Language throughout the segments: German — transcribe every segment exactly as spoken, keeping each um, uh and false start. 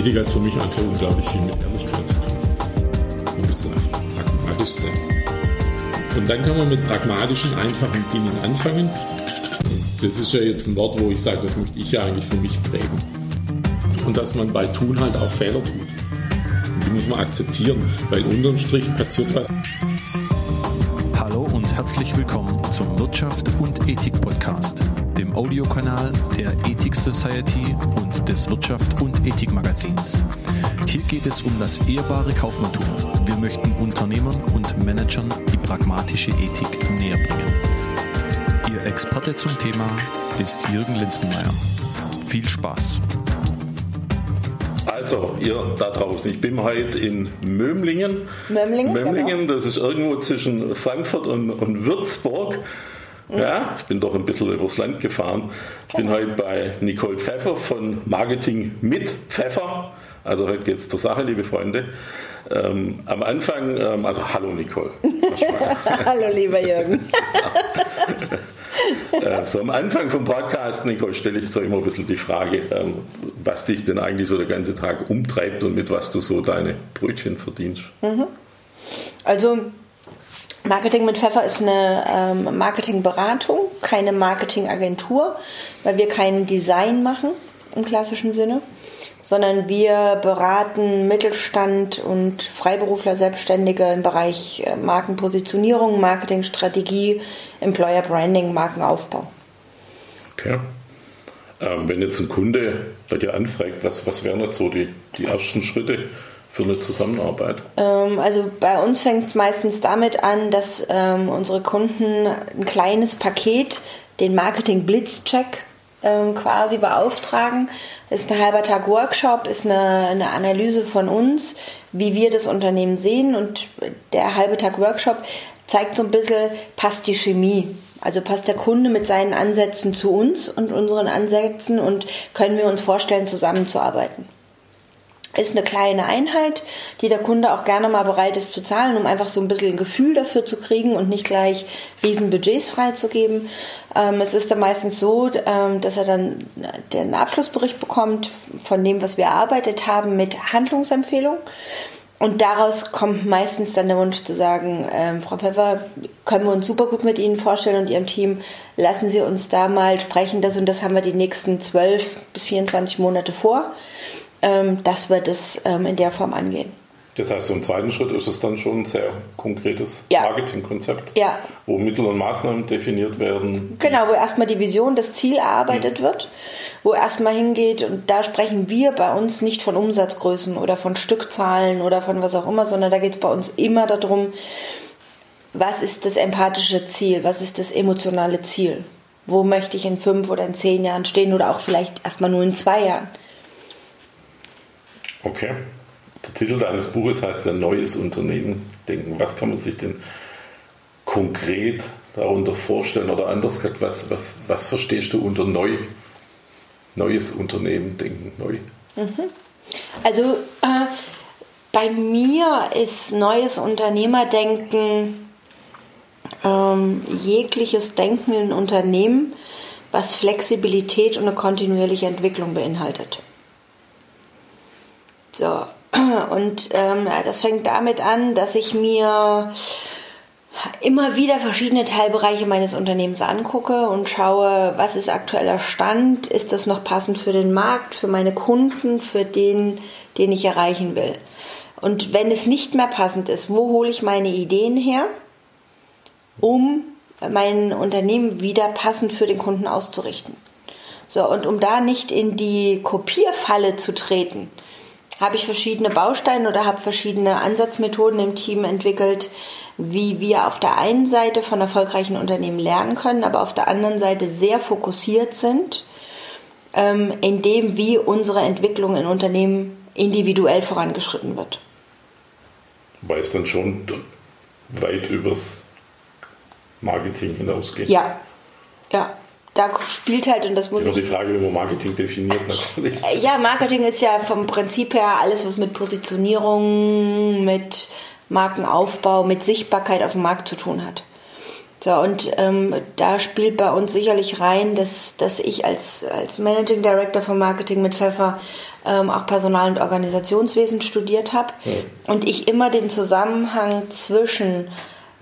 Ethik hat für mich einfach unglaublich viel mit Ehrlichkeit zu tun. Man muss dann einfach pragmatisch sein. Und dann kann man mit pragmatischen, einfachen Dingen anfangen. Und das ist ja jetzt ein Wort, wo ich sage, das möchte ich ja eigentlich für mich prägen. Und dass man bei Tun halt auch Fehler tut. Und die muss man akzeptieren, weil unterm Strich passiert was. Hallo und herzlich willkommen zum Wirtschaft und Ethik-Podcast, dem Audiokanal der Ethik Society und des Wirtschaft- und Ethik-Magazins. Hier geht es um das ehrbare Kaufmanntum. Wir möchten Unternehmern und Managern die pragmatische Ethik näher bringen. Ihr Experte zum Thema ist Jürgen Lenzmeier. Viel Spaß! Also, ihr da draußen, ich bin heute in Mömlingen. Mömlingen, Mömlingen genau. Das ist irgendwo zwischen Frankfurt und, und Würzburg. Ja, ich bin doch ein bisschen übers Land gefahren. Ich bin heute bei Nicole Pfeffer von Marketing mit Pfeffer. Also heute geht's zur Sache, liebe Freunde. Ähm, am Anfang, ähm, also hallo Nicole. Hallo lieber Jürgen. äh, so am Anfang vom Podcast, Nicole, stelle ich so immer ein bisschen die Frage, ähm, was dich denn eigentlich so den ganzen Tag umtreibt und mit was du so deine Brötchen verdienst. Mhm. Also Marketing mit Pfeffer ist eine ähm, Marketingberatung, keine Marketingagentur, weil wir kein Design machen im klassischen Sinne, sondern wir beraten Mittelstand und Freiberufler, Selbstständige im Bereich äh, Markenpositionierung, Marketingstrategie, Employer Branding, Markenaufbau. Okay. Ähm, wenn jetzt ein Kunde bei dir anfragt, was, was wären jetzt so die, die ersten Schritte für eine Zusammenarbeit? Also bei uns fängt es meistens damit an, dass ähm, unsere Kunden ein kleines Paket, den Marketing-Blitzcheck ähm, quasi beauftragen. Das ist ein halber Tag Workshop, ist eine, eine Analyse von uns, wie wir das Unternehmen sehen, und der halbe Tag Workshop zeigt so ein bisschen, passt die Chemie. Also passt der Kunde mit seinen Ansätzen zu uns und unseren Ansätzen und können wir uns vorstellen, zusammenzuarbeiten. Ist eine kleine Einheit, die der Kunde auch gerne mal bereit ist zu zahlen, um einfach so ein bisschen ein Gefühl dafür zu kriegen und nicht gleich riesen Budgets freizugeben. Ähm, es ist dann meistens so, ähm, dass er dann den Abschlussbericht bekommt von dem, was wir erarbeitet haben, mit Handlungsempfehlung. Und daraus kommt meistens dann der Wunsch zu sagen, ähm, Frau Pfeffer, können wir uns super gut mit Ihnen vorstellen und Ihrem Team, lassen Sie uns da mal sprechen, das und das haben wir die nächsten zwölf bis vierundzwanzig Monate vor. Dass wir das in der Form angehen. Das heißt, im zweiten Schritt ist es dann schon ein sehr konkretes ja. Marketingkonzept, ja. wo Mittel und Maßnahmen definiert werden. Genau, wo erstmal die Vision, das Ziel erarbeitet hm. wird, wo erstmal hingeht, und da sprechen wir bei uns nicht von Umsatzgrößen oder von Stückzahlen oder von was auch immer, sondern da geht es bei uns immer darum, was ist das empathische Ziel, was ist das emotionale Ziel, wo möchte ich in fünf oder in zehn Jahren stehen oder auch vielleicht erstmal nur in zwei Jahren. Okay. Der Titel deines Buches heißt ja Neues Unternehmen denken. Was kann man sich denn konkret darunter vorstellen? Oder anders gesagt, was, was, was verstehst du unter neu? Neues Unternehmen denken, neu. Also äh, bei mir ist neues Unternehmerdenken ähm, jegliches Denken in Unternehmen, was Flexibilität und eine kontinuierliche Entwicklung beinhaltet. So, und ähm, das fängt damit an, dass ich mir immer wieder verschiedene Teilbereiche meines Unternehmens angucke und schaue, was ist aktueller Stand, ist das noch passend für den Markt, für meine Kunden, für den, den ich erreichen will. Und wenn es nicht mehr passend ist, wo hole ich meine Ideen her, um mein Unternehmen wieder passend für den Kunden auszurichten. So, und um da nicht in die Kopierfalle zu treten, habe ich verschiedene Bausteine oder habe verschiedene Ansatzmethoden im Team entwickelt, wie wir auf der einen Seite von erfolgreichen Unternehmen lernen können, aber auf der anderen Seite sehr fokussiert sind, in dem, wie unsere Entwicklung in Unternehmen individuell vorangeschritten wird. Weil es dann schon weit übers Marketing hinausgeht. Ja, ja. Da spielt halt, und das muss ich... Das ist die Frage, wie man Marketing definiert, natürlich. Ja, Marketing ist ja vom Prinzip her alles, was mit Positionierung, mit Markenaufbau, mit Sichtbarkeit auf dem Markt zu tun hat. So, und ähm, da spielt bei uns sicherlich rein, dass, dass ich als, als Managing Director von Marketing mit Pfeffer ähm, auch Personal- und Organisationswesen studiert habe, mhm. und ich immer den Zusammenhang zwischen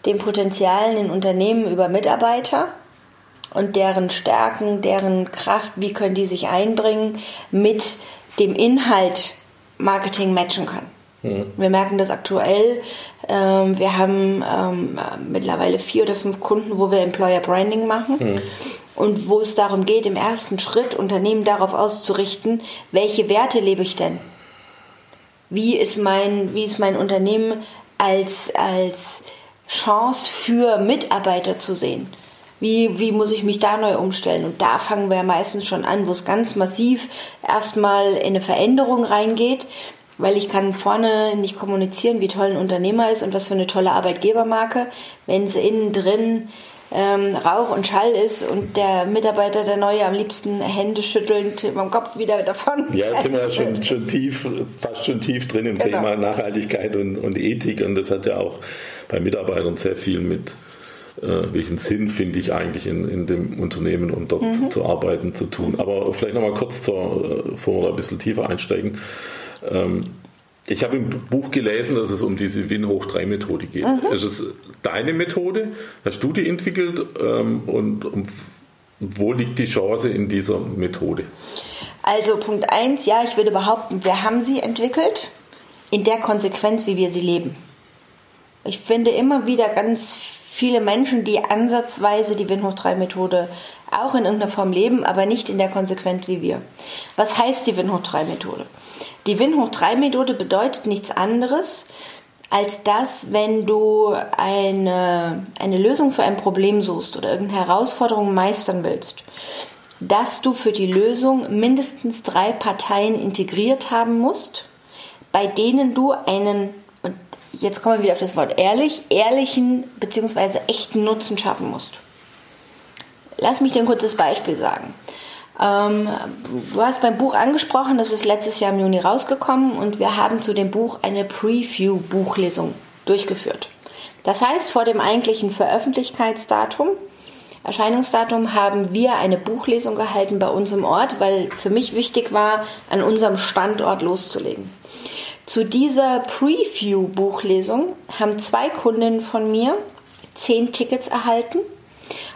den Potenzialen in Unternehmen über Mitarbeiter und deren Stärken, deren Kraft, wie können die sich einbringen, mit dem Inhalt Marketing matchen kann. Wir merken das aktuell. Wir haben mittlerweile vier oder fünf Kunden, wo wir Employer Branding machen, mhm. und wo es darum geht, im ersten Schritt Unternehmen darauf auszurichten, welche Werte lebe ich denn? Wie ist mein, wie ist mein Unternehmen als, als Chance für Mitarbeiter zu sehen? Wie, wie muss ich mich da neu umstellen? Und da fangen wir meistens schon an, wo es ganz massiv erstmal in eine Veränderung reingeht, weil ich kann vorne nicht kommunizieren, wie toll ein Unternehmer ist und was für eine tolle Arbeitgebermarke, wenn es innen drin ähm, Rauch und Schall ist und der Mitarbeiter, der Neue, am liebsten händeschüttelnd mit dem Kopf wieder davon. Ja, jetzt sind wir ja schon, schon tief, fast schon tief drin im genau. Thema Nachhaltigkeit und, und Ethik, und das hat ja auch bei Mitarbeitern sehr viel mit Äh, welchen Sinn finde ich eigentlich in, in dem Unternehmen und dort mhm. zu arbeiten, zu tun. Aber vielleicht nochmal kurz, zur, bevor wir da ein bisschen tiefer einsteigen. Ähm, ich habe im Buch gelesen, dass es um diese Win-Hoch drei Methode geht. Mhm. Ist es deine Methode? Hast du die entwickelt? Ähm, und um, wo liegt die Chance in dieser Methode? Also Punkt eins, ja, ich würde behaupten, wir haben sie entwickelt in der Konsequenz, wie wir sie leben. Ich finde immer wieder ganz viele Menschen, die ansatzweise die Win-Hoch drei Methode auch in irgendeiner Form leben, aber nicht in der Konsequenz wie wir. Was heißt die Win-Hoch drei Methode? Die Win-Hoch drei Methode bedeutet nichts anderes, als dass, wenn du eine, eine Lösung für ein Problem suchst oder irgendeine Herausforderung meistern willst, dass du für die Lösung mindestens drei Parteien integriert haben musst, bei denen du einen, und jetzt kommen wir wieder auf das Wort ehrlich, ehrlichen bzw. echten Nutzen schaffen musst. Lass mich dir ein kurzes Beispiel sagen. Ähm, du hast beim Buch angesprochen, das ist letztes Jahr im Juni rausgekommen, und wir haben zu dem Buch eine Preview-Buchlesung durchgeführt. Das heißt, vor dem eigentlichen Veröffentlichkeitsdatum, Erscheinungsdatum, haben wir eine Buchlesung gehalten bei uns im Ort, weil für mich wichtig war, an unserem Standort loszulegen. Zu dieser Preview-Buchlesung haben zwei Kundinnen von mir zehn Tickets erhalten,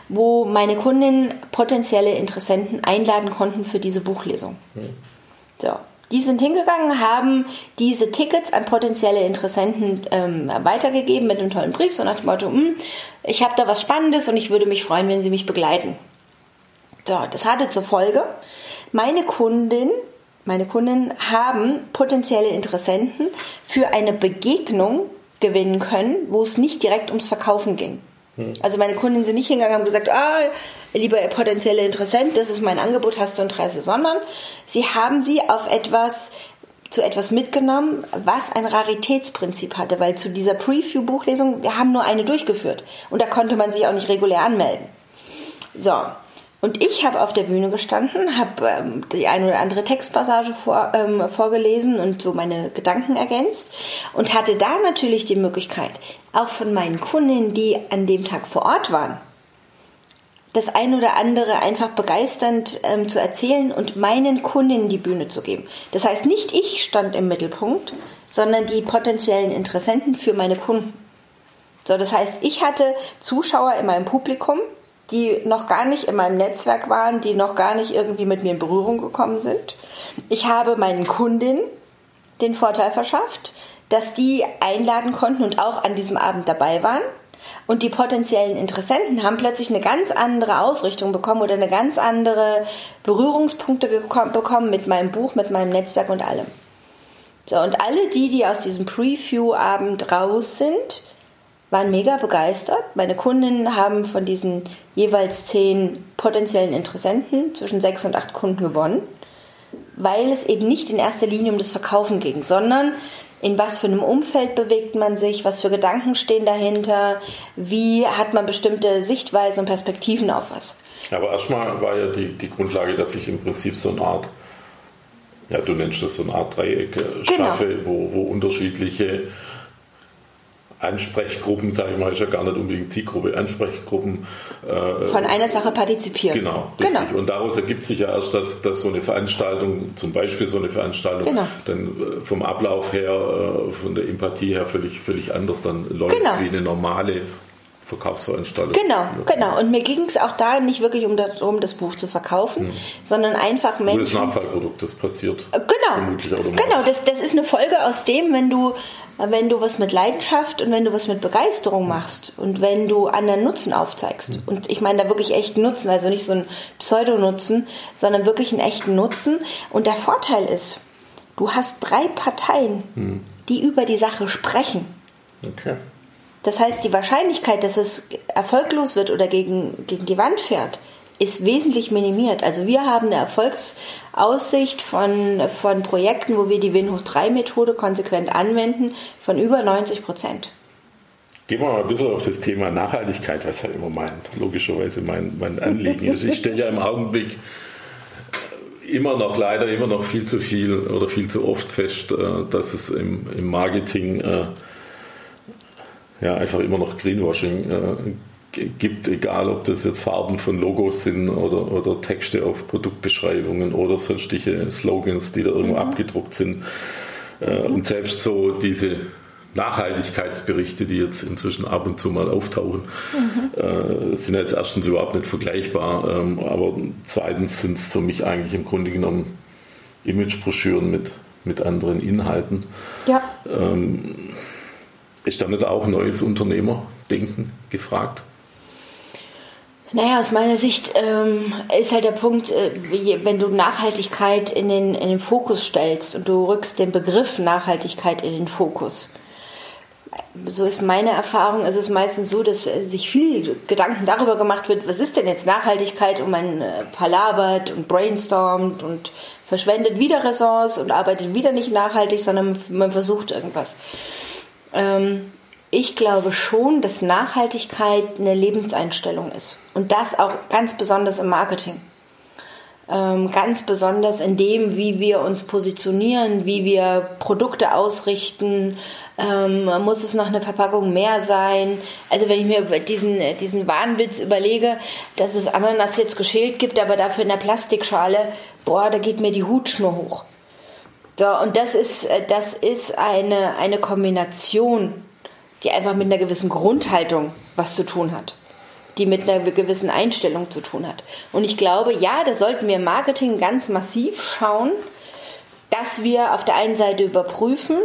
wo meine Kundinnen potenzielle Interessenten einladen konnten für diese Buchlesung. So, die sind hingegangen, haben diese Tickets an potenzielle Interessenten ähm, weitergegeben mit einem tollen Brief, so nach dem Motto, ich habe da was Spannendes und ich würde mich freuen, wenn Sie mich begleiten. So, das hatte zur Folge, meine Kundin Meine Kunden haben potenzielle Interessenten für eine Begegnung gewinnen können, wo es nicht direkt ums Verkaufen ging. Hm. Also meine Kunden sind nicht hingegangen und haben gesagt, ah, lieber potenzieller Interessent, das ist mein Angebot, hast du Interesse, sondern sie haben sie auf etwas, zu etwas mitgenommen, was ein Raritätsprinzip hatte, weil zu dieser Preview-Buchlesung, wir haben nur eine durchgeführt und da konnte man sich auch nicht regulär anmelden. So. Und ich habe auf der Bühne gestanden, habe ähm, die eine oder andere Textpassage vor, ähm, vorgelesen und so meine Gedanken ergänzt und hatte da natürlich die Möglichkeit, auch von meinen Kundinnen, die an dem Tag vor Ort waren, das ein oder andere einfach begeisternd ähm, zu erzählen und meinen Kundinnen die Bühne zu geben. Das heißt, nicht ich stand im Mittelpunkt, sondern die potenziellen Interessenten für meine Kunden. So, das heißt, ich hatte Zuschauer in meinem Publikum, die noch gar nicht in meinem Netzwerk waren, die noch gar nicht irgendwie mit mir in Berührung gekommen sind. Ich habe meinen Kundinnen den Vorteil verschafft, dass die einladen konnten und auch an diesem Abend dabei waren. Und die potenziellen Interessenten haben plötzlich eine ganz andere Ausrichtung bekommen oder eine ganz andere Berührungspunkte bekommen mit meinem Buch, mit meinem Netzwerk und allem. So, und alle die, die aus diesem Preview-Abend raus sind, waren mega begeistert. Meine Kundinnen haben von diesen jeweils zehn potenziellen Interessenten zwischen sechs und acht Kunden gewonnen, weil es eben nicht in erster Linie um das Verkaufen ging, sondern in was für einem Umfeld bewegt man sich, was für Gedanken stehen dahinter, wie hat man bestimmte Sichtweisen und Perspektiven auf was. Aber erstmal war ja die, die Grundlage, dass ich im Prinzip so eine Art, ja, du nennst das so eine Art Dreieck schaffe, genau. wo, wo unterschiedliche Ansprechgruppen, sage ich mal, ist ja gar nicht unbedingt Zielgruppe, Ansprechgruppen. Äh, Von einer Sache partizipieren. Genau, richtig. Genau. Und daraus ergibt sich ja erst, dass, dass so eine Veranstaltung, zum Beispiel so eine Veranstaltung, genau. dann vom Ablauf her, von der Empathie her völlig, völlig anders dann läuft genau. wie eine normale Verkaufsveranstaltung. Genau, genau. Und mir ging es auch da nicht wirklich um darum, das Buch zu verkaufen, hm. sondern einfach Menschen... Das ist ein Abfallprodukt, das passiert. Genau, genau. Das, das ist eine Folge aus dem, wenn du, wenn du was mit Leidenschaft und wenn du was mit Begeisterung machst und wenn du anderen Nutzen aufzeigst. Hm. Und ich meine da wirklich echten Nutzen, also nicht so einen Pseudonutzen, sondern wirklich einen echten Nutzen. Und der Vorteil ist, du hast drei Parteien, hm. die über die Sache sprechen. Okay. Das heißt, die Wahrscheinlichkeit, dass es erfolglos wird oder gegen, gegen die Wand fährt, ist wesentlich minimiert. Also wir haben eine Erfolgsaussicht von, von Projekten, wo wir die Win-Hoch drei Methode konsequent anwenden, von über neunzig Prozent. Gehen wir mal ein bisschen auf das Thema Nachhaltigkeit, was halt immer mein, logischerweise mein, mein Anliegen ist. Ich stelle ja im Augenblick immer noch leider immer noch viel zu viel oder viel zu oft fest, dass es im, im Marketing... ja, einfach immer noch Greenwashing äh, gibt, egal ob das jetzt Farben von Logos sind oder, oder Texte auf Produktbeschreibungen oder sonstige Slogans, die da irgendwo mhm. abgedruckt sind. Äh, mhm. Und selbst so diese Nachhaltigkeitsberichte, die jetzt inzwischen ab und zu mal auftauchen, mhm. äh, sind jetzt erstens überhaupt nicht vergleichbar, ähm, aber zweitens sind es für mich eigentlich im Grunde genommen Imagebroschüren mit, mit anderen Inhalten. Ja. Ähm, Ist da nicht auch neues Unternehmerdenken gefragt? Naja, aus meiner Sicht ähm, ist halt der Punkt, äh, wenn du Nachhaltigkeit in den, in den Fokus stellst und du rückst den Begriff Nachhaltigkeit in den Fokus. So ist meine Erfahrung, es ist meistens so, dass sich viel Gedanken darüber gemacht wird, was ist denn jetzt Nachhaltigkeit, und man palabert und brainstormt und verschwendet wieder Ressourcen und arbeitet wieder nicht nachhaltig, sondern man versucht irgendwas. Ich glaube schon, dass Nachhaltigkeit eine Lebenseinstellung ist. Und das auch ganz besonders im Marketing. Ganz besonders in dem, wie wir uns positionieren, wie wir Produkte ausrichten. Muss es noch eine Verpackung mehr sein? Also wenn ich mir diesen, diesen Wahnwitz überlege, dass es Ananas jetzt geschält gibt, aber dafür in der Plastikschale, boah, da geht mir die Hutschnur hoch. So, und das ist, das ist eine, eine Kombination, die einfach mit einer gewissen Grundhaltung was zu tun hat, die mit einer gewissen Einstellung zu tun hat. Und ich glaube, ja, da sollten wir im Marketing ganz massiv schauen, dass wir auf der einen Seite überprüfen,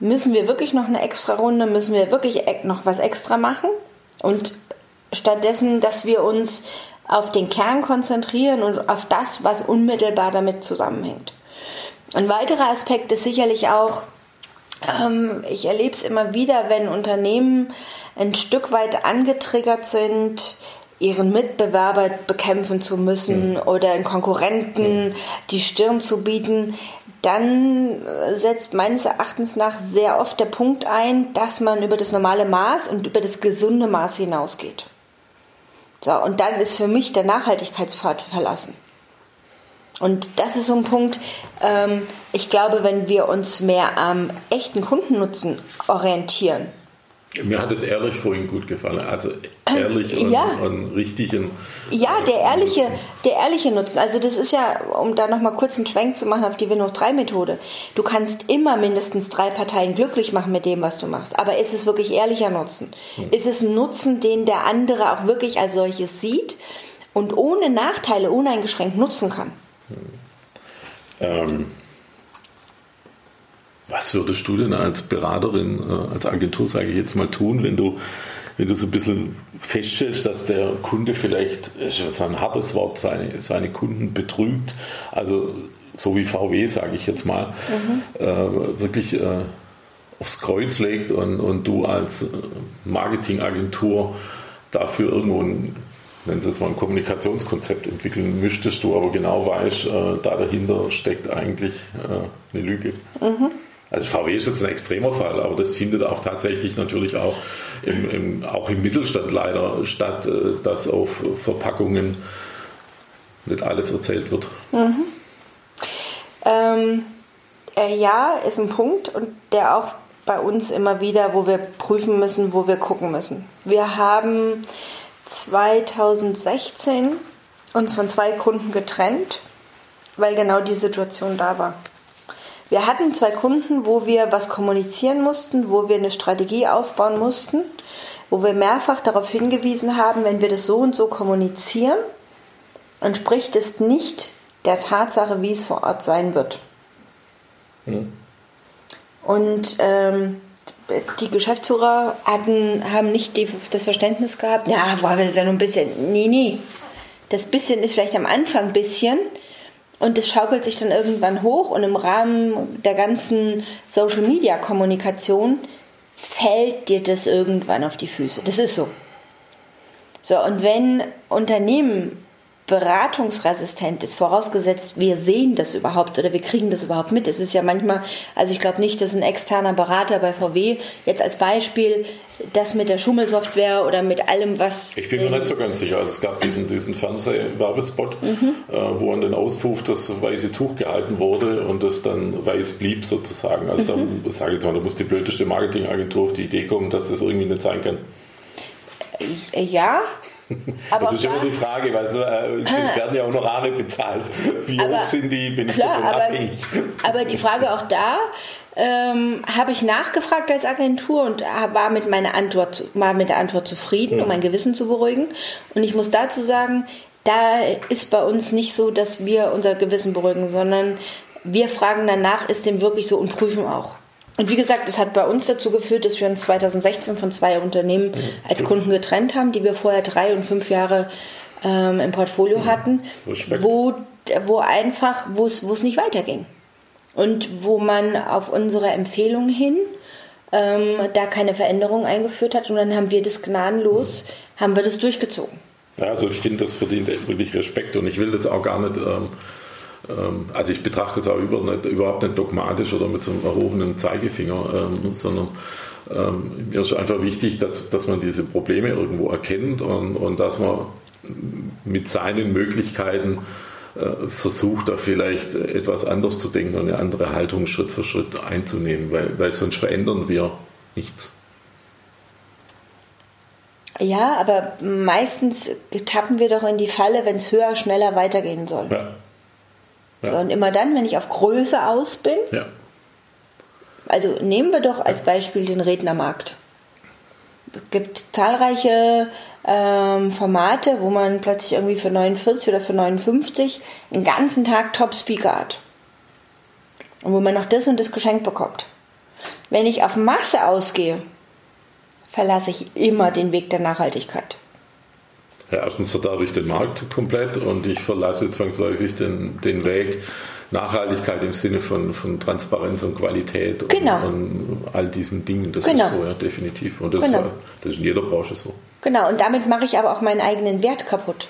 müssen wir wirklich noch eine extra Runde, müssen wir wirklich noch was extra machen, und stattdessen, dass wir uns auf den Kern konzentrieren und auf das, was unmittelbar damit zusammenhängt. Ein weiterer Aspekt ist sicherlich auch, ähm, ich erlebe es immer wieder, wenn Unternehmen ein Stück weit angetriggert sind, ihren Mitbewerber bekämpfen zu müssen mhm. oder einen Konkurrenten mhm. die Stirn zu bieten, dann setzt meines Erachtens nach sehr oft der Punkt ein, dass man über das normale Maß und über das gesunde Maß hinausgeht. So, und dann ist für mich der Nachhaltigkeitspfad verlassen. Und das ist so ein Punkt, ähm, ich glaube, wenn wir uns mehr am echten Kundennutzen orientieren. Mir hat es ehrlich vorhin gut gefallen, also ehrlich ähm, und, ja. und richtig. Und, ja, der ehrliche, der ehrliche Nutzen. Also das ist ja, um da nochmal kurz einen Schwenk zu machen auf die Win-Hoch drei Methode, du kannst immer mindestens drei Parteien glücklich machen mit dem, was du machst. Aber ist es wirklich ehrlicher Nutzen? Hm. Ist es ein Nutzen, den der andere auch wirklich als solches sieht und ohne Nachteile uneingeschränkt nutzen kann? Ähm, was würdest du denn als Beraterin, als Agentur, sage ich jetzt mal, tun, wenn du, wenn du so ein bisschen feststellst, dass der Kunde vielleicht, das ist ein hartes Wort, seine, seine Kunden betrügt, also so wie V W, sage ich jetzt mal, mhm. äh, wirklich äh, aufs Kreuz legt und, und du als Marketingagentur dafür irgendwo ein, wenn Sie jetzt mal ein Kommunikationskonzept entwickeln müsstest, du aber genau weißt, äh, da dahinter steckt eigentlich äh, eine Lüge. Mhm. Also V W ist jetzt ein extremer Fall, aber das findet auch tatsächlich natürlich auch im, im, auch im Mittelstand leider statt, äh, dass auf Verpackungen nicht alles erzählt wird. Mhm. Ähm, äh, ja, ist ein Punkt, und der auch bei uns immer wieder, wo wir prüfen müssen, wo wir gucken müssen. Wir haben zwanzig sechzehn uns von zwei Kunden getrennt, weil genau die Situation da war. Wir hatten zwei Kunden, wo wir was kommunizieren mussten, wo wir eine Strategie aufbauen mussten, wo wir mehrfach darauf hingewiesen haben, wenn wir das so und so kommunizieren, entspricht es nicht der Tatsache, wie es vor Ort sein wird. Mhm. Und ähm, die Geschäftsführer hatten, haben nicht die, das Verständnis gehabt, ja, wollen wir das ja nur ein bisschen, nee, nee. Das bisschen ist vielleicht am Anfang ein bisschen und das schaukelt sich dann irgendwann hoch und im Rahmen der ganzen Social-Media-Kommunikation fällt dir das irgendwann auf die Füße. Das ist so. So, und wenn Unternehmen beratungsresistent ist, vorausgesetzt, wir sehen das überhaupt oder wir kriegen das überhaupt mit. Es ist ja manchmal, also ich glaube nicht, dass ein externer Berater bei V W jetzt als Beispiel das mit der Schummelsoftware oder mit allem, was... Ich bin mir nicht so ganz sicher. Also es gab diesen, diesen Fernsehwerbespot, mhm. äh, wo an den Auspuff das weiße Tuch gehalten wurde und das dann weiß blieb sozusagen. Also mhm. da sage ich mal, da muss die blödeste Marketingagentur auf die Idee kommen, dass das irgendwie nicht sein kann. Ja, aber das ist ja immer die Frage, weil es werden ja Honorare bezahlt. Wie aber, hoch sind die? Bin ich klar, davon aber, abhängig? Aber die Frage auch da, ähm, habe ich nachgefragt als Agentur und war mit meiner Antwort, war mit der Antwort zufrieden, ja. um mein Gewissen zu beruhigen. Und ich muss dazu sagen, da ist bei uns nicht so, dass wir unser Gewissen beruhigen, sondern wir fragen danach, ist dem wirklich so und prüfen auch. Und wie gesagt, das hat bei uns dazu geführt, dass wir uns zwanzig sechzehn von zwei Unternehmen als Kunden getrennt haben, die wir vorher drei und fünf Jahre ähm, im Portfolio hatten, wo, wo einfach, wo es nicht weiterging. Und wo man auf unsere Empfehlung hin ähm, da keine Veränderung eingeführt hat. Und dann haben wir das gnadenlos, haben wir das durchgezogen. Ja, also ich finde, das verdient wirklich Respekt. Und ich will das auch gar nicht... Ähm Also ich betrachte es auch über, nicht, überhaupt nicht dogmatisch oder mit so einem erhobenen Zeigefinger, ähm, sondern ähm, mir ist einfach wichtig, dass, dass man diese Probleme irgendwo erkennt und, und dass man mit seinen Möglichkeiten äh, versucht, da vielleicht etwas anders zu denken und eine andere Haltung Schritt für Schritt einzunehmen, weil, weil sonst verändern wir nichts. Ja, aber meistens tappen wir doch in die Falle, wenn es höher, schneller weitergehen soll. Ja. Ja. So, und immer dann, wenn ich auf Größe aus bin, ja. also nehmen wir doch als Beispiel den Rednermarkt. Es gibt zahlreiche ähm, Formate, wo man plötzlich irgendwie für neunundvierzig oder für neunundfünfzig einen ganzen Tag Top-Speaker hat. Und wo man noch das und das Geschenk bekommt. Wenn ich auf Masse ausgehe, verlasse ich immer den Weg der Nachhaltigkeit. Ja, erstens verderbe ich den Markt komplett und ich verlasse zwangsläufig den, den Weg Nachhaltigkeit im Sinne von, von Transparenz und Qualität genau. und, und all diesen Dingen. Das genau. ist so, ja, definitiv. Und das, genau. ist, das ist in jeder Branche so. Genau, und damit mache ich aber auch meinen eigenen Wert kaputt.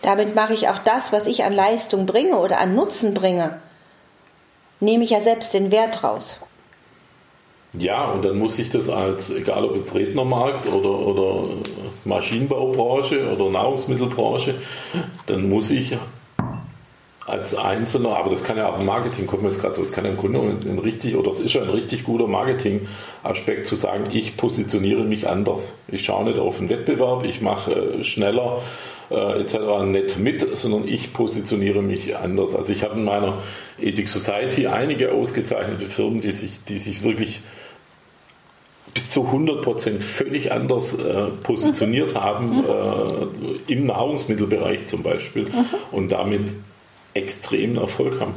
Damit mache ich auch das, was ich an Leistung bringe oder an Nutzen bringe, nehme ich ja selbst den Wert raus. Ja, und dann muss ich das als, egal ob jetzt Rednermarkt oder, oder Maschinenbaubranche oder Nahrungsmittelbranche, dann muss ich als Einzelner, aber das kann ja auch im Marketing, kommt mir jetzt gerade so, das kann ja im Grunde ein richtig, oder es ist ja ein richtig guter Marketing-Aspekt zu sagen, ich positioniere mich anders. Ich schaue nicht auf den Wettbewerb, ich mache schneller äh, et cetera nicht mit, sondern ich positioniere mich anders. Also ich habe in meiner Ethik Society einige ausgezeichnete Firmen, die sich, die sich wirklich bis zu hundert Prozent völlig anders äh, positioniert mhm. haben, äh, im Nahrungsmittelbereich zum Beispiel, mhm. und damit extremen Erfolg haben.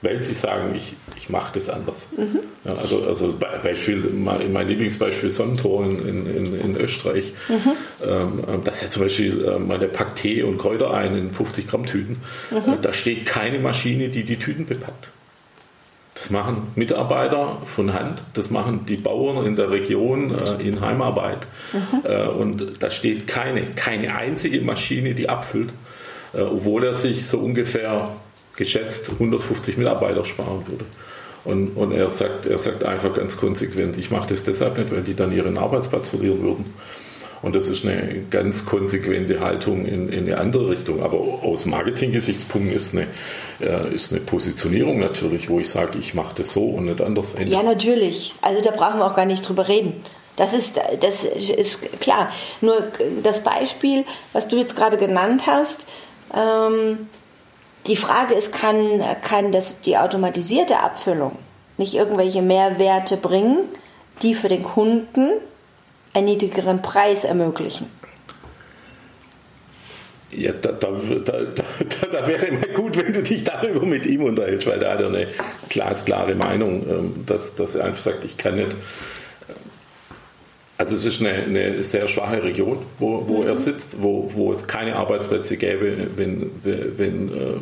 Weil sie sagen, ich, ich mache das anders. Mhm. Ja, also also Beispiel, mein, mein Lieblingsbeispiel Sonnentor in, in, in Österreich. Mhm. Ähm, das ist ja zum Beispiel, äh, man packt Tee und Kräuter ein in fünfzig Gramm Tüten. Mhm. Äh, da steht keine Maschine, die die Tüten bepackt. Das machen Mitarbeiter von Hand, das machen die Bauern in der Region äh, in Heimarbeit. Mhm. Äh, und da steht keine, keine einzige Maschine, die abfüllt. Äh, obwohl er sich so ungefähr geschätzt hundertfünfzig Mitarbeiter sparen würde. Und, und er sagt, er sagt einfach ganz konsequent, ich mache das deshalb nicht, weil die dann ihren Arbeitsplatz verlieren würden. Und das ist eine ganz konsequente Haltung in, in eine andere Richtung. Aber aus Marketing-Gesichtspunkten ist eine, äh, ist eine Positionierung natürlich, wo ich sage, ich mache das so und nicht anders. Ja, natürlich. Also da brauchen wir auch gar nicht drüber reden. Das ist, das ist klar. Nur das Beispiel, was du jetzt gerade genannt hast, ähm, die Frage ist, kann, kann das die automatisierte Abfüllung nicht irgendwelche Mehrwerte bringen, die für den Kunden einen niedrigeren Preis ermöglichen? Ja, da, da, da, da, da wäre immer gut, wenn du dich darüber mit ihm unterhältst, weil da hat er eine glasklare Meinung, dass, dass er einfach sagt, ich kann nicht. Also es ist eine, eine sehr schwache Region, wo, wo mhm. er sitzt, wo, wo es keine Arbeitsplätze gäbe, wenn, wenn äh,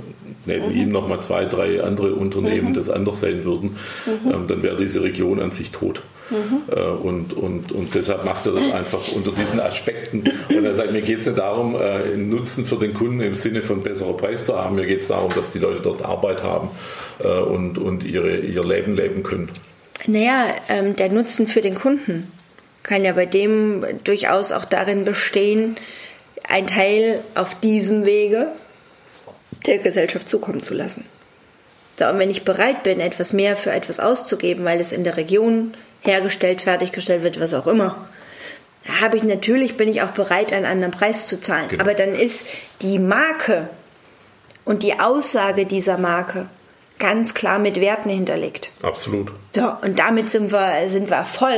neben mhm. ihm nochmal zwei, drei andere Unternehmen mhm. das anders sein würden, mhm. ähm, dann wäre diese Region an sich tot. Mhm. Äh, und, und, und deshalb macht er das einfach unter diesen Aspekten. Und er sagt, mir geht es nicht darum, äh, einen Nutzen für den Kunden im Sinne von besserer Preis zu haben, mir geht es darum, dass die Leute dort Arbeit haben äh, und, und ihre, ihr Leben leben können. Naja, ähm, der Nutzen für den Kunden kann ja bei dem durchaus auch darin bestehen, einen Teil auf diesem Wege der Gesellschaft zukommen zu lassen. So, und wenn ich bereit bin, etwas mehr für etwas auszugeben, weil es in der Region hergestellt, fertiggestellt wird, was auch immer, habe ich natürlich, bin ich auch bereit, einen anderen Preis zu zahlen. Genau. Aber dann ist die Marke und die Aussage dieser Marke ganz klar mit Werten hinterlegt. Absolut. So, und damit sind wir, sind wir voll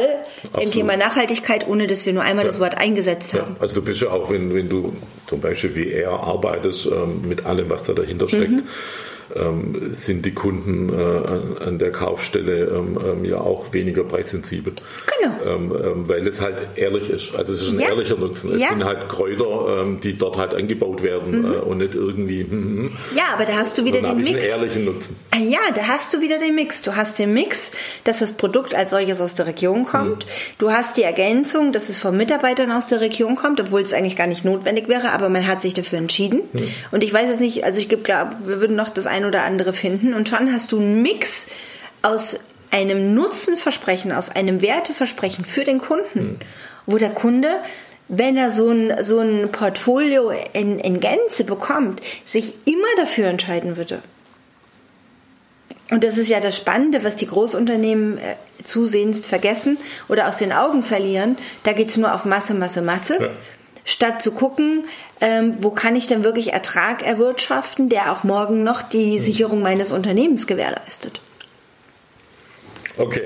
Absolut. Im Thema Nachhaltigkeit, ohne dass wir nur einmal ja. das Wort eingesetzt ja. haben. Also du bist ja auch, wenn, wenn du zum Beispiel wie er arbeitest, ähm, mit allem, was da dahinter steckt, mhm. ähm, sind die Kunden äh, an der Kaufstelle ähm, ähm, ja auch weniger preissensibel. Genau. Ähm, ähm, weil es halt ehrlich ist. Also es ist ein ja. ehrlicher Nutzen. Es ja. sind halt Kräuter, ähm, die dort halt angebaut werden mhm. äh, und nicht irgendwie... Hm, hm. Ja, aber da hast du wieder den Mix. Einen ehrlichen Nutzen. Ja, da hast du wieder den Mix. Du hast den Mix, dass das Produkt als solches aus der Region kommt. Mhm. Du hast die Ergänzung, dass es von Mitarbeitern aus der Region kommt, obwohl es eigentlich gar nicht notwendig wäre, aber man hat sich dafür entschieden. Mhm. Und ich weiß es nicht, also ich glaube, wir würden noch das ein oder andere finden. Und schon hast du einen Mix aus einem Nutzenversprechen, aus einem Werteversprechen für den Kunden, mhm. wo der Kunde, wenn er so ein, so ein Portfolio in, in Gänze bekommt, sich immer dafür entscheiden würde. Und das ist ja das Spannende, was die Großunternehmen äh, zusehends vergessen oder aus den Augen verlieren. Da geht es nur auf Masse, Masse, Masse. Ja. Statt zu gucken, ähm, wo kann ich denn wirklich Ertrag erwirtschaften, der auch morgen noch die mhm. Sicherung meines Unternehmens gewährleistet. Okay.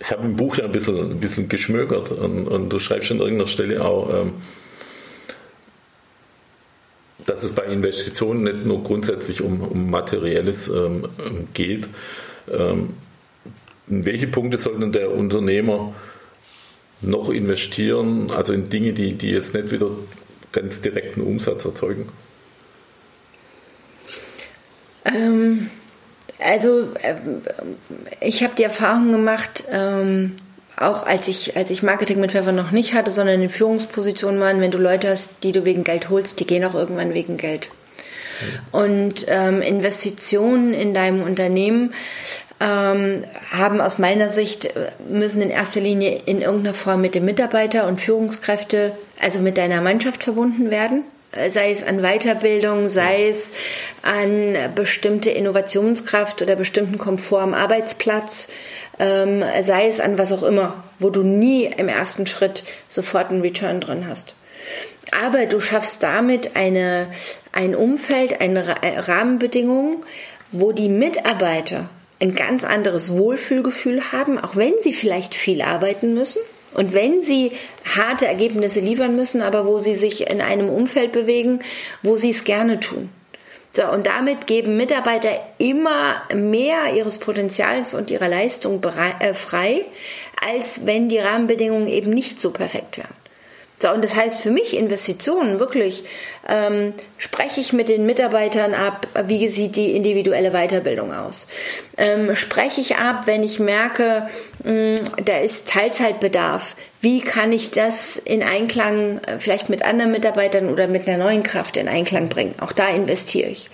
Ich habe im Buch ja ein bisschen, ein bisschen geschmökert und, und du schreibst an irgendeiner Stelle auch, ähm, dass es bei Investitionen nicht nur grundsätzlich um, um Materielles ähm, geht. Ähm, in welche Punkte sollte der Unternehmer noch investieren, also in Dinge, die, die jetzt nicht wieder ganz direkten Umsatz erzeugen? Ähm... Also ich habe die Erfahrung gemacht, ähm, auch als ich, als ich Marketing mit Pfeffer noch nicht hatte, sondern in Führungspositionen waren, wenn du Leute hast, die du wegen Geld holst, die gehen auch irgendwann wegen Geld. Und ähm, Investitionen in deinem Unternehmen ähm, haben aus meiner Sicht, müssen in erster Linie in irgendeiner Form mit dem Mitarbeiter und Führungskräfte, also mit deiner Mannschaft verbunden werden. Sei es an Weiterbildung, sei es an bestimmte Innovationskraft oder bestimmten Komfort am Arbeitsplatz, ähm, sei es an was auch immer, wo du nie im ersten Schritt sofort einen Return drin hast. Aber du schaffst damit eine, ein Umfeld, eine Rahmenbedingung, wo die Mitarbeiter ein ganz anderes Wohlfühlgefühl haben, auch wenn sie vielleicht viel arbeiten müssen. Und wenn sie harte Ergebnisse liefern müssen, aber wo sie sich in einem Umfeld bewegen, wo sie es gerne tun. So, und damit geben Mitarbeiter immer mehr ihres Potenzials und ihrer Leistung frei, als wenn die Rahmenbedingungen eben nicht so perfekt wären. So, und das heißt für mich Investitionen, wirklich ähm, spreche ich mit den Mitarbeitern ab, wie sieht die individuelle Weiterbildung aus? Ähm, spreche ich ab, wenn ich merke, mh, da ist Teilzeitbedarf, wie kann ich das in Einklang äh, vielleicht mit anderen Mitarbeitern oder mit einer neuen Kraft in Einklang bringen? Auch da investiere ich.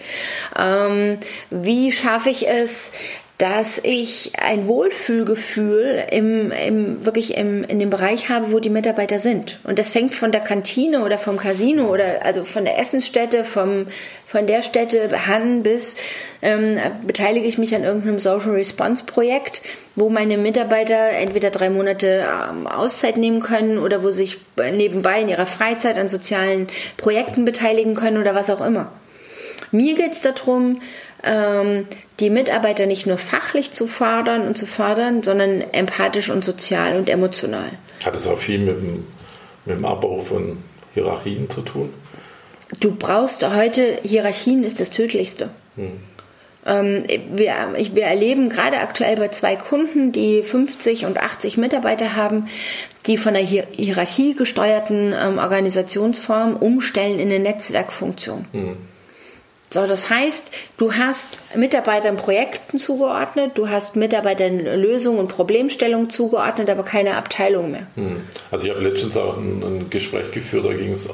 Ähm, wie schaffe ich es, dass ich ein Wohlfühlgefühl im, im, wirklich im, in dem Bereich habe, wo die Mitarbeiter sind. Und das fängt von der Kantine oder vom Casino oder also von der Essensstätte, vom, von der Stätte an bis ähm, beteilige ich mich an irgendeinem Social Response Projekt, wo meine Mitarbeiter entweder drei Monate ähm, Auszeit nehmen können oder wo sich nebenbei in ihrer Freizeit an sozialen Projekten beteiligen können oder was auch immer. Mir geht es darum, die Mitarbeiter nicht nur fachlich zu fördern und zu fördern, sondern empathisch und sozial und emotional. Hat das auch viel mit dem, mit dem Abbau von Hierarchien zu tun? Du brauchst heute, Hierarchien ist das Tödlichste. Hm. Wir, wir erleben gerade aktuell bei zwei Kunden, die fünfzig und achtzig Mitarbeiter haben, die von der Hierarchie gesteuerten Organisationsform umstellen in eine Netzwerkfunktion. Hm. So, das heißt, du hast Mitarbeitern Projekten zugeordnet, du hast Mitarbeitern Lösungen und Problemstellungen zugeordnet, aber keine Abteilung mehr. Also ich habe letztens auch ein, ein Gespräch geführt, da ging es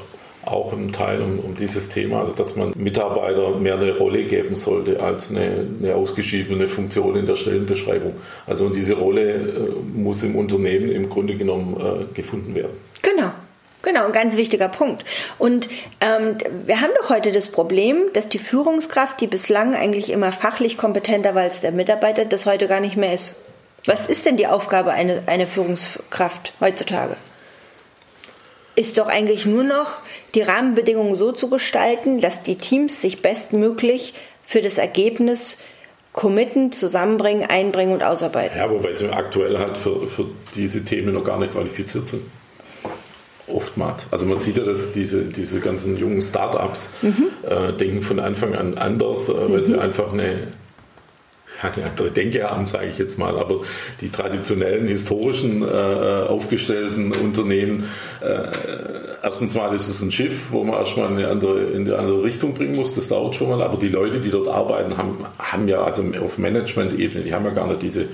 auch im Teil um, um dieses Thema, also dass man Mitarbeitern mehr eine Rolle geben sollte als eine, eine ausgeschriebene Funktion in der Stellenbeschreibung. Also und diese Rolle äh, muss im Unternehmen im Grunde genommen äh, gefunden werden. Genau. Genau, ein ganz wichtiger Punkt. Und ähm, wir haben doch heute das Problem, dass die Führungskraft, die bislang eigentlich immer fachlich kompetenter war als der Mitarbeiter, das heute gar nicht mehr ist. Was ist denn die Aufgabe einer, einer Führungskraft heutzutage? Ist doch eigentlich nur noch, die Rahmenbedingungen so zu gestalten, dass die Teams sich bestmöglich für das Ergebnis committen, zusammenbringen, einbringen und ausarbeiten. Ja, wobei sie aktuell halt für, für diese Themen noch gar nicht qualifiziert sind. Oftmals. Also man sieht ja, dass diese, diese ganzen jungen Startups mhm. äh, denken von Anfang an anders, äh, weil mhm. sie einfach eine, eine andere Denke haben, sage ich jetzt mal. Aber die traditionellen, historischen, äh, aufgestellten Unternehmen, äh, erstens mal ist es ein Schiff, wo man erstmal in eine andere, in eine andere Richtung bringen muss, das dauert schon mal. Aber die Leute, die dort arbeiten, haben, haben ja also auf Management-Ebene, die haben ja gar nicht diese,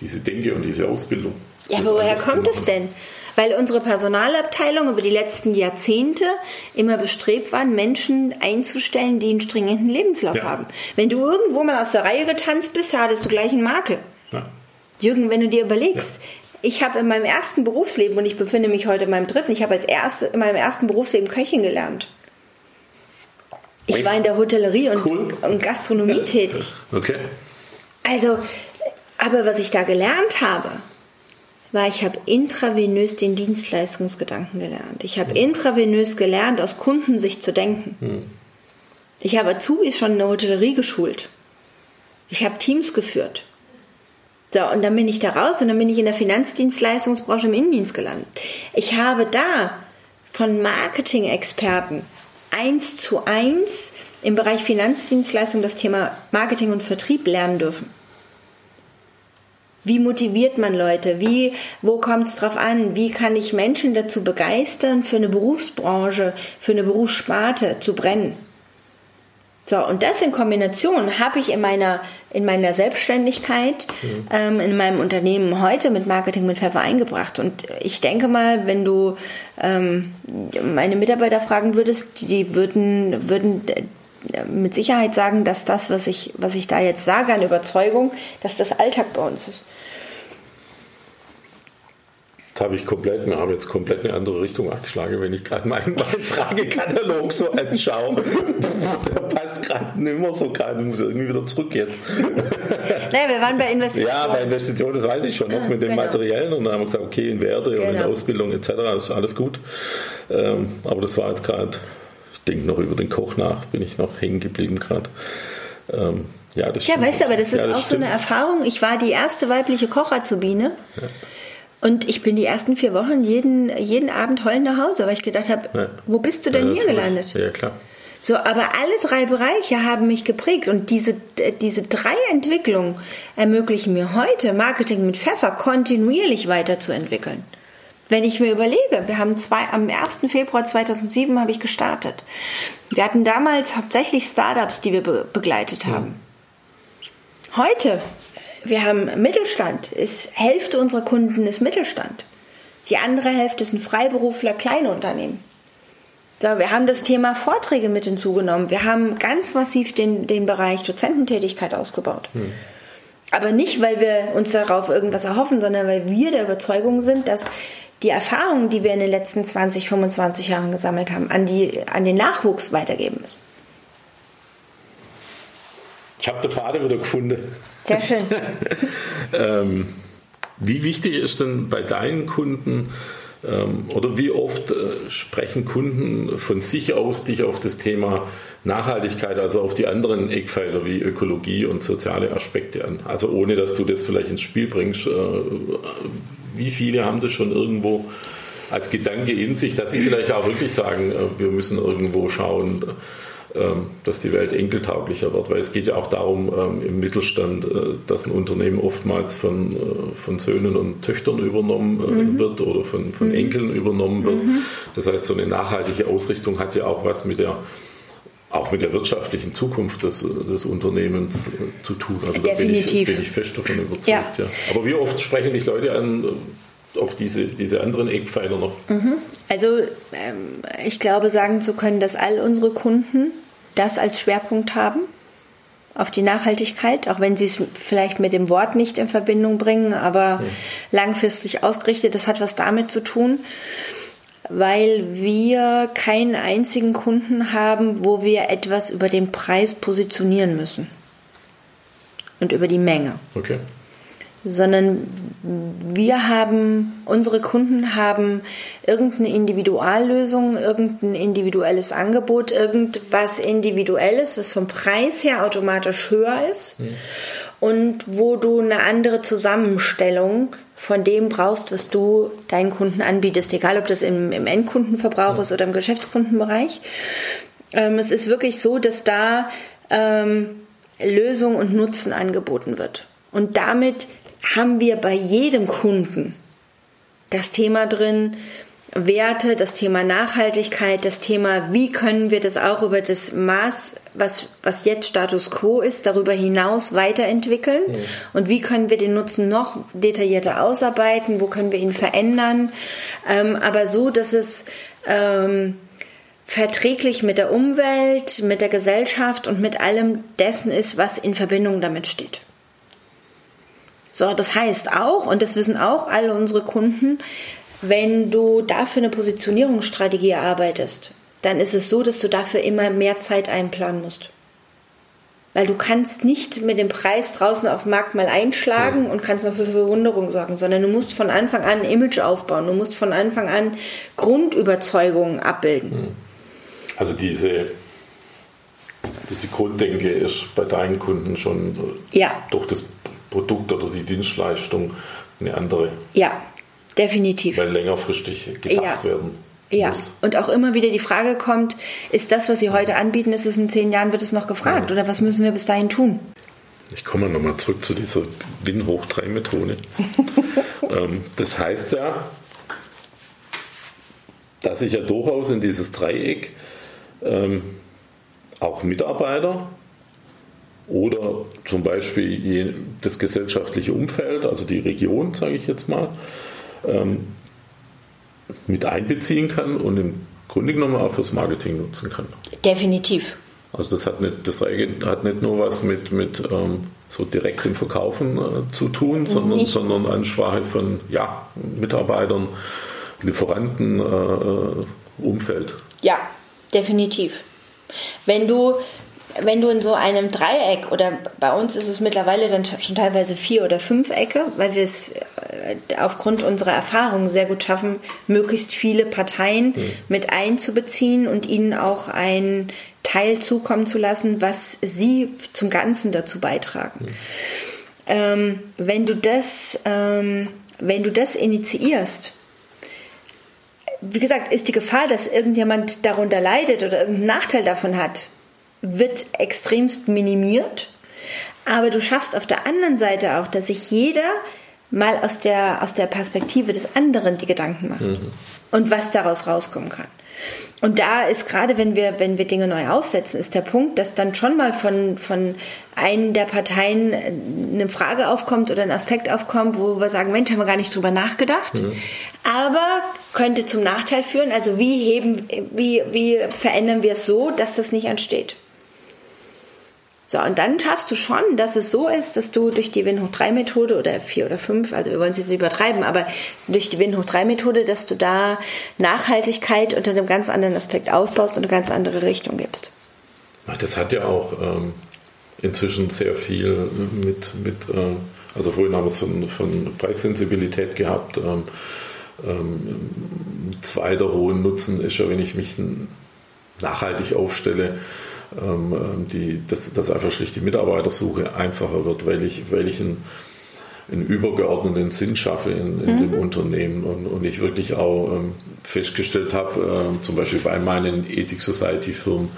diese Denke und diese Ausbildung. Ja, aber woher kommt es denn? Weil unsere Personalabteilung über die letzten Jahrzehnte immer bestrebt waren, Menschen einzustellen, die einen stringenten Lebenslauf ja. haben. Wenn du irgendwo mal aus der Reihe getanzt bist, hattest du gleich einen Makel. Ja. Jürgen, wenn du dir überlegst, ja. ich habe in meinem ersten Berufsleben, und ich befinde mich heute in meinem dritten, ich habe als erste in meinem ersten Berufsleben Köchin gelernt. Ich war in der Hotellerie und, cool. und Gastronomie ja. tätig. Okay. Also, aber was ich da gelernt habe, war, ich habe intravenös den Dienstleistungsgedanken gelernt. Ich habe ja. intravenös gelernt, aus Kundensicht zu denken. Ja. Ich habe Azubis schon in der Hotellerie geschult. Ich habe Teams geführt. So, und dann bin ich da raus und dann bin ich in der Finanzdienstleistungsbranche im Innendienst gelandet. Ich habe da von Marketing-Experten eins zu eins im Bereich Finanzdienstleistung das Thema Marketing und Vertrieb lernen dürfen. Wie motiviert man Leute? Wie, wo kommt es drauf an? Wie kann ich Menschen dazu begeistern, für eine Berufsbranche, für eine Berufssparte zu brennen? So, und das in Kombination habe ich in meiner, in meiner Selbstständigkeit, mhm. ähm, in meinem Unternehmen heute mit Marketing mit Pfeffer eingebracht. Und ich denke mal, wenn du ähm, meine Mitarbeiter fragen würdest, die würden, würden mit Sicherheit sagen, dass das, was ich, was ich da jetzt sage an Überzeugung, dass das Alltag bei uns ist. Das habe ich komplett, wir haben jetzt komplett eine andere Richtung angeschlagen, wenn ich gerade meinen Fragekatalog so anschaue. Da passt gerade nicht mehr so gerade, ich muss irgendwie wieder zurück jetzt. Nein, wir waren bei Investitionen. Ja, bei Investitionen, das weiß ich schon noch, ah, mit genau. den Materiellen und dann haben wir gesagt, okay, in Werte genau. und in Ausbildung et cetera, das ist alles gut. Aber das war jetzt gerade... Denk noch über den Koch nach, bin ich noch hängen geblieben gerade. Ähm, ja, das stimmt. Ja, weißt du, aber das ist ja, das auch stimmt. so eine Erfahrung. Ich war die erste weibliche Kochazubine ja. und ich bin die ersten vier Wochen jeden, jeden Abend heulend nach Hause, weil ich gedacht habe, ja. wo bist du denn ja, hier gelandet? Ja, klar. So, aber alle drei Bereiche haben mich geprägt und diese, diese drei Entwicklungen ermöglichen mir heute, Marketing mit Pfeffer kontinuierlich weiterzuentwickeln. Wenn ich mir überlege, wir haben zwei, am ersten Februar zweitausendsieben habe ich gestartet. Wir hatten damals hauptsächlich Startups, die wir be- begleitet haben. Mhm. Heute, wir haben Mittelstand. Ist, Hälfte unserer Kunden ist Mittelstand. Die andere Hälfte sind Freiberufler, kleine Unternehmen. So, wir haben das Thema Vorträge mit hinzugenommen. Wir haben ganz massiv den, den Bereich Dozententätigkeit ausgebaut. Mhm. Aber nicht, weil wir uns darauf irgendwas erhoffen, sondern weil wir der Überzeugung sind, dass die Erfahrungen, die wir in den letzten zwanzig, fünfundzwanzig Jahren gesammelt haben, an, die, an den Nachwuchs weitergeben müssen. Ich habe den Faden wieder gefunden. Sehr schön. ähm, wie wichtig ist denn bei deinen Kunden ähm, oder wie oft äh, sprechen Kunden von sich aus dich auf das Thema Nachhaltigkeit, also auf die anderen Eckfelder wie Ökologie und soziale Aspekte an? Also ohne, dass du das vielleicht ins Spiel bringst. Äh, wie viele haben das schon irgendwo als Gedanke in sich, dass sie vielleicht auch wirklich sagen, äh, wir müssen irgendwo schauen, dass die Welt enkeltauglicher wird, weil es geht ja auch darum im Mittelstand, dass ein Unternehmen oftmals von, von Söhnen und Töchtern übernommen mhm. wird oder von, von mhm. Enkeln übernommen wird. Mhm. Das heißt, so eine nachhaltige Ausrichtung hat ja auch was mit der, auch mit der wirtschaftlichen Zukunft des, des Unternehmens zu tun. Also definitiv. Da bin ich, bin ich fest davon überzeugt. Ja. Ja. Aber wie oft sprechen dich Leute an, auf diese, diese anderen Eckpfeiler noch? Mhm. Also ähm, ich glaube, sagen zu können, dass all unsere Kunden das als Schwerpunkt haben, auf die Nachhaltigkeit, auch wenn sie es vielleicht mit dem Wort nicht in Verbindung bringen, aber mhm. langfristig ausgerichtet, das hat was damit zu tun, weil wir keinen einzigen Kunden haben, wo wir etwas über den Preis positionieren müssen und über die Menge. Okay. Sondern wir haben, unsere Kunden haben irgendeine Individuallösung, irgendein individuelles Angebot, irgendwas Individuelles, was vom Preis her automatisch höher ist mhm. und wo du eine andere Zusammenstellung von dem brauchst, was du deinen Kunden anbietest, egal ob das im, im Endkundenverbrauch ja. ist oder im Geschäftskundenbereich. Ähm, es ist wirklich so, dass da ähm, Lösung und Nutzen angeboten wird. Und damit haben wir bei jedem Kunden das Thema drin, Werte, das Thema Nachhaltigkeit, das Thema, wie können wir das auch über das Maß, was, was jetzt Status Quo ist, darüber hinaus weiterentwickeln ja. und wie können wir den Nutzen noch detaillierter ausarbeiten, wo können wir ihn verändern, ähm, aber so, dass es ähm, verträglich mit der Umwelt, mit der Gesellschaft und mit allem dessen ist, was in Verbindung damit steht. So, das heißt auch, und das wissen auch alle unsere Kunden, wenn du dafür eine Positionierungsstrategie erarbeitest, dann ist es so, dass du dafür immer mehr Zeit einplanen musst. Weil du kannst nicht mit dem Preis draußen auf dem Markt mal einschlagen und kannst mal für Verwunderung sorgen, sondern du musst von Anfang an ein Image aufbauen, du musst von Anfang an Grundüberzeugungen abbilden. Also diese... diese Grunddenke ist bei deinen Kunden schon ja. durch das Produkt oder die Dienstleistung eine andere. Ja, definitiv. Weil längerfristig gedacht ja. werden ja. muss. Und auch immer wieder die Frage kommt, ist das, was Sie heute anbieten, ist es in zehn Jahren, wird es noch gefragt? Ja. Oder was müssen wir bis dahin tun? Ich komme nochmal zurück zu dieser Win-Hoch drei Methode. ähm, das heißt ja, dass ich ja durchaus in dieses Dreieck ähm, auch Mitarbeiter oder zum Beispiel das gesellschaftliche Umfeld, also die Region, sage ich jetzt mal, mit einbeziehen kann und im Grunde genommen auch fürs Marketing nutzen kann. Definitiv. Also das hat nicht, das hat nicht nur was mit, mit so direktem Verkaufen zu tun, sondern, sondern Ansprache von ja, Mitarbeitern, Lieferanten, Umfeld. Ja, definitiv. Wenn du, wenn du in so einem Dreieck oder bei uns ist es mittlerweile dann schon teilweise vier oder fünf Ecke, weil wir es aufgrund unserer Erfahrungen sehr gut schaffen, möglichst viele Parteien mhm. mit einzubeziehen und ihnen auch einen Teil zukommen zu lassen, was sie zum Ganzen dazu beitragen. Mhm. Ähm, wenn du das, ähm, wenn du das initiierst, wie gesagt, ist die Gefahr, dass irgendjemand darunter leidet oder irgendeinen Nachteil davon hat, wird extremst minimiert. Aber du schaffst auf der anderen Seite auch, dass sich jeder mal aus der, aus der Perspektive des anderen die Gedanken macht mhm. und was daraus rauskommen kann. Und da ist gerade, wenn wir, wenn wir Dinge neu aufsetzen, ist der Punkt, dass dann schon mal von, von einem der Parteien eine Frage aufkommt oder ein Aspekt aufkommt, wo wir sagen, Mensch, haben wir gar nicht drüber nachgedacht, mhm. aber könnte zum Nachteil führen. Also wie heben, wie, wie verändern wir es so, dass das nicht entsteht? So, und dann schaffst du schon, dass es so ist, dass du durch die Win-Hoch drei Methode oder vier oder fünf, also wir wollen es jetzt übertreiben, aber durch die Win-Hoch drei Methode, dass du da Nachhaltigkeit unter einem ganz anderen Aspekt aufbaust und eine ganz andere Richtung gibst. Ach, das hat ja auch ähm, inzwischen sehr viel mit, mit äh, also vorhin haben wir es von, von Preissensibilität gehabt. Ähm, ähm, zweiter hohen Nutzen ist ja, wenn ich mich nachhaltig aufstelle, Die, dass, dass einfach schlicht die Mitarbeitersuche einfacher wird, weil ich, weil ich einen, einen übergeordneten Sinn schaffe in, in mhm. dem Unternehmen und, und ich wirklich auch ähm, festgestellt habe, äh, zum Beispiel bei meinen Ethik Society Firmen,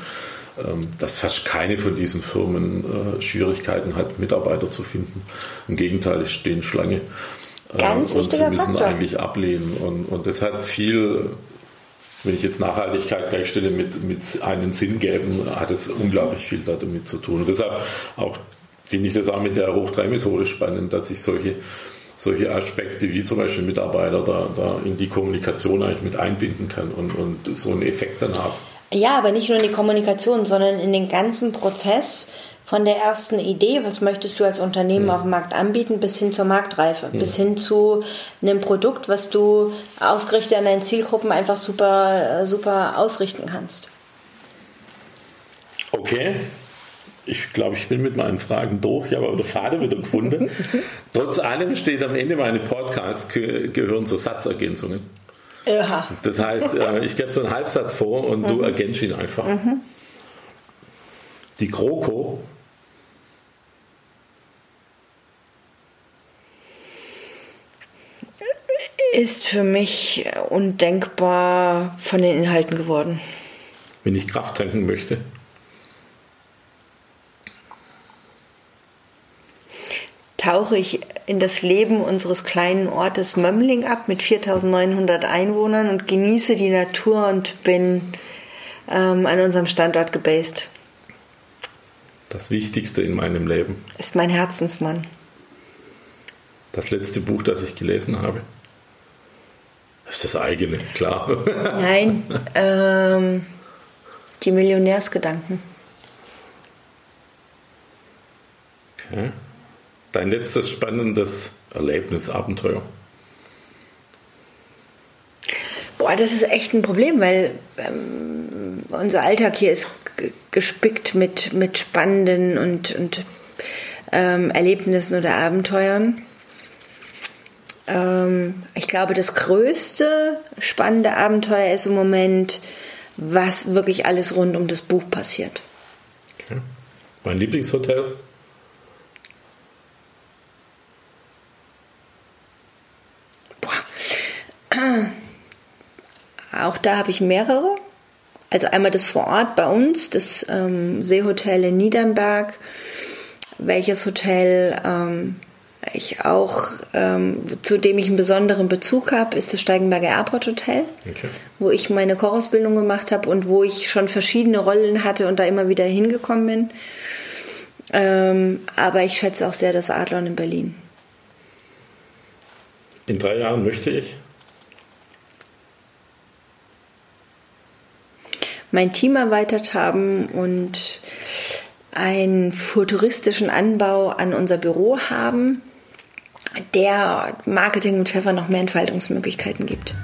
ähm, dass fast keine von diesen Firmen äh, Schwierigkeiten hat, Mitarbeiter zu finden. Im Gegenteil, es stehen Schlange äh, und sie müssen Faktor. eigentlich ablehnen und, und das hat viel... Wenn ich jetzt Nachhaltigkeit gleichstelle mit, mit einem Sinn geben, hat es unglaublich viel damit zu tun. Und deshalb auch, finde ich das auch mit der Hoch drei Methode spannend, dass ich solche, solche Aspekte wie zum Beispiel Mitarbeiter da, da in die Kommunikation eigentlich mit einbinden kann und, und so einen Effekt dann habe. Ja, aber nicht nur in die Kommunikation, sondern in den ganzen Prozess von der ersten Idee, was möchtest du als Unternehmen ja. auf dem Markt anbieten, bis hin zur Marktreife, ja. bis hin zu einem Produkt, was du ausgerichtet an deinen Zielgruppen einfach super, super ausrichten kannst. Okay, ich glaube, ich bin mit meinen Fragen durch. Ich habe aber den Faden wieder gefunden. Trotz allem steht am Ende meines Podcasts, gehören so Satzergänzungen. Ja. Das heißt, ich gebe so einen Halbsatz vor und mhm. du ergänzt ihn einfach. Mhm. Die GroKo ist für mich undenkbar von den Inhalten geworden. Wenn ich Kraft tanken möchte. Tauche ich in das Leben unseres kleinen Ortes Mömling ab mit viertausendneunhundert Einwohnern und genieße die Natur und bin ähm, an unserem Standort gebased. Das Wichtigste in meinem Leben. Ist mein Herzensmann. Das letzte Buch, das ich gelesen habe. Das ist das eigene, klar. Nein, ähm, die Millionärsgedanken. Okay. Dein letztes spannendes Erlebnis, Abenteuer. Boah, das ist echt ein Problem, weil ähm, unser Alltag hier ist g- gespickt mit, mit spannenden und, und ähm, Erlebnissen oder Abenteuern. Ähm, ich glaube, das größte spannende Abenteuer ist im Moment, was wirklich alles rund um das Buch passiert. Okay. Mein Lieblingshotel? Auch da habe ich mehrere. Also einmal das vor Ort bei uns, das ähm, Seehotel in Niedernberg, welches Hotel ähm, ich auch, ähm, zu dem ich einen besonderen Bezug habe, ist das Steigenberger Airport Hotel, okay. wo ich meine Chorausbildung gemacht habe und wo ich schon verschiedene Rollen hatte und da immer wieder hingekommen bin. Ähm, aber ich schätze auch sehr das Adlon in Berlin. In drei Jahren möchte ich mein Team erweitert haben und einen futuristischen Anbau an unser Büro haben, der Marketing mit Pfeffer noch mehr Entfaltungsmöglichkeiten gibt.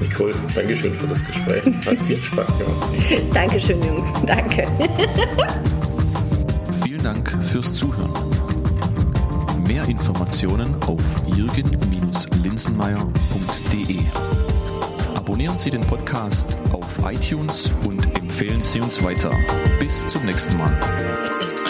Nicole, Dankeschön für das Gespräch. Hat viel Spaß gemacht. Dankeschön, Jürgen. Danke. Vielen Dank fürs Zuhören. Mehr Informationen auf jürgen Bindestrich linsenmeier Punkt de. Abonnieren Sie den Podcast auf iTunes und empfehlen Sie uns weiter. Bis zum nächsten Mal.